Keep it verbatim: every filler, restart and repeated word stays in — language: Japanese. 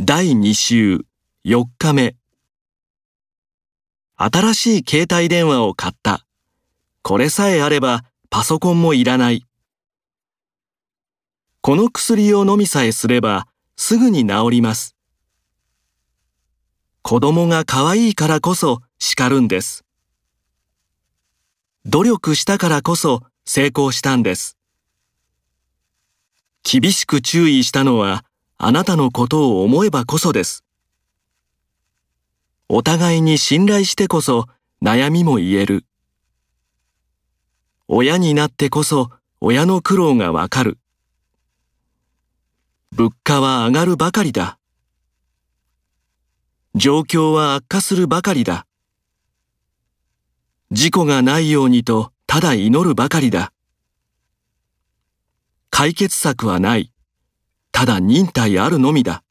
だいに週よっかめ。新しい携帯電話を買った。これさえあればパソコンもいらない。この薬を飲みさえすればすぐに治ります。子供が可愛いからこそ叱るんです。努力したからこそ成功したんです。厳しく注意したのはあなたのことを思えばこそです。お互いに信頼してこそ悩みも言える。親になってこそ親の苦労がわかる。物価は上がるばかりだ。状況は悪化するばかりだ。事故がないようにとただ祈るばかりだ。解決策はない。ただ忍耐あるのみだ。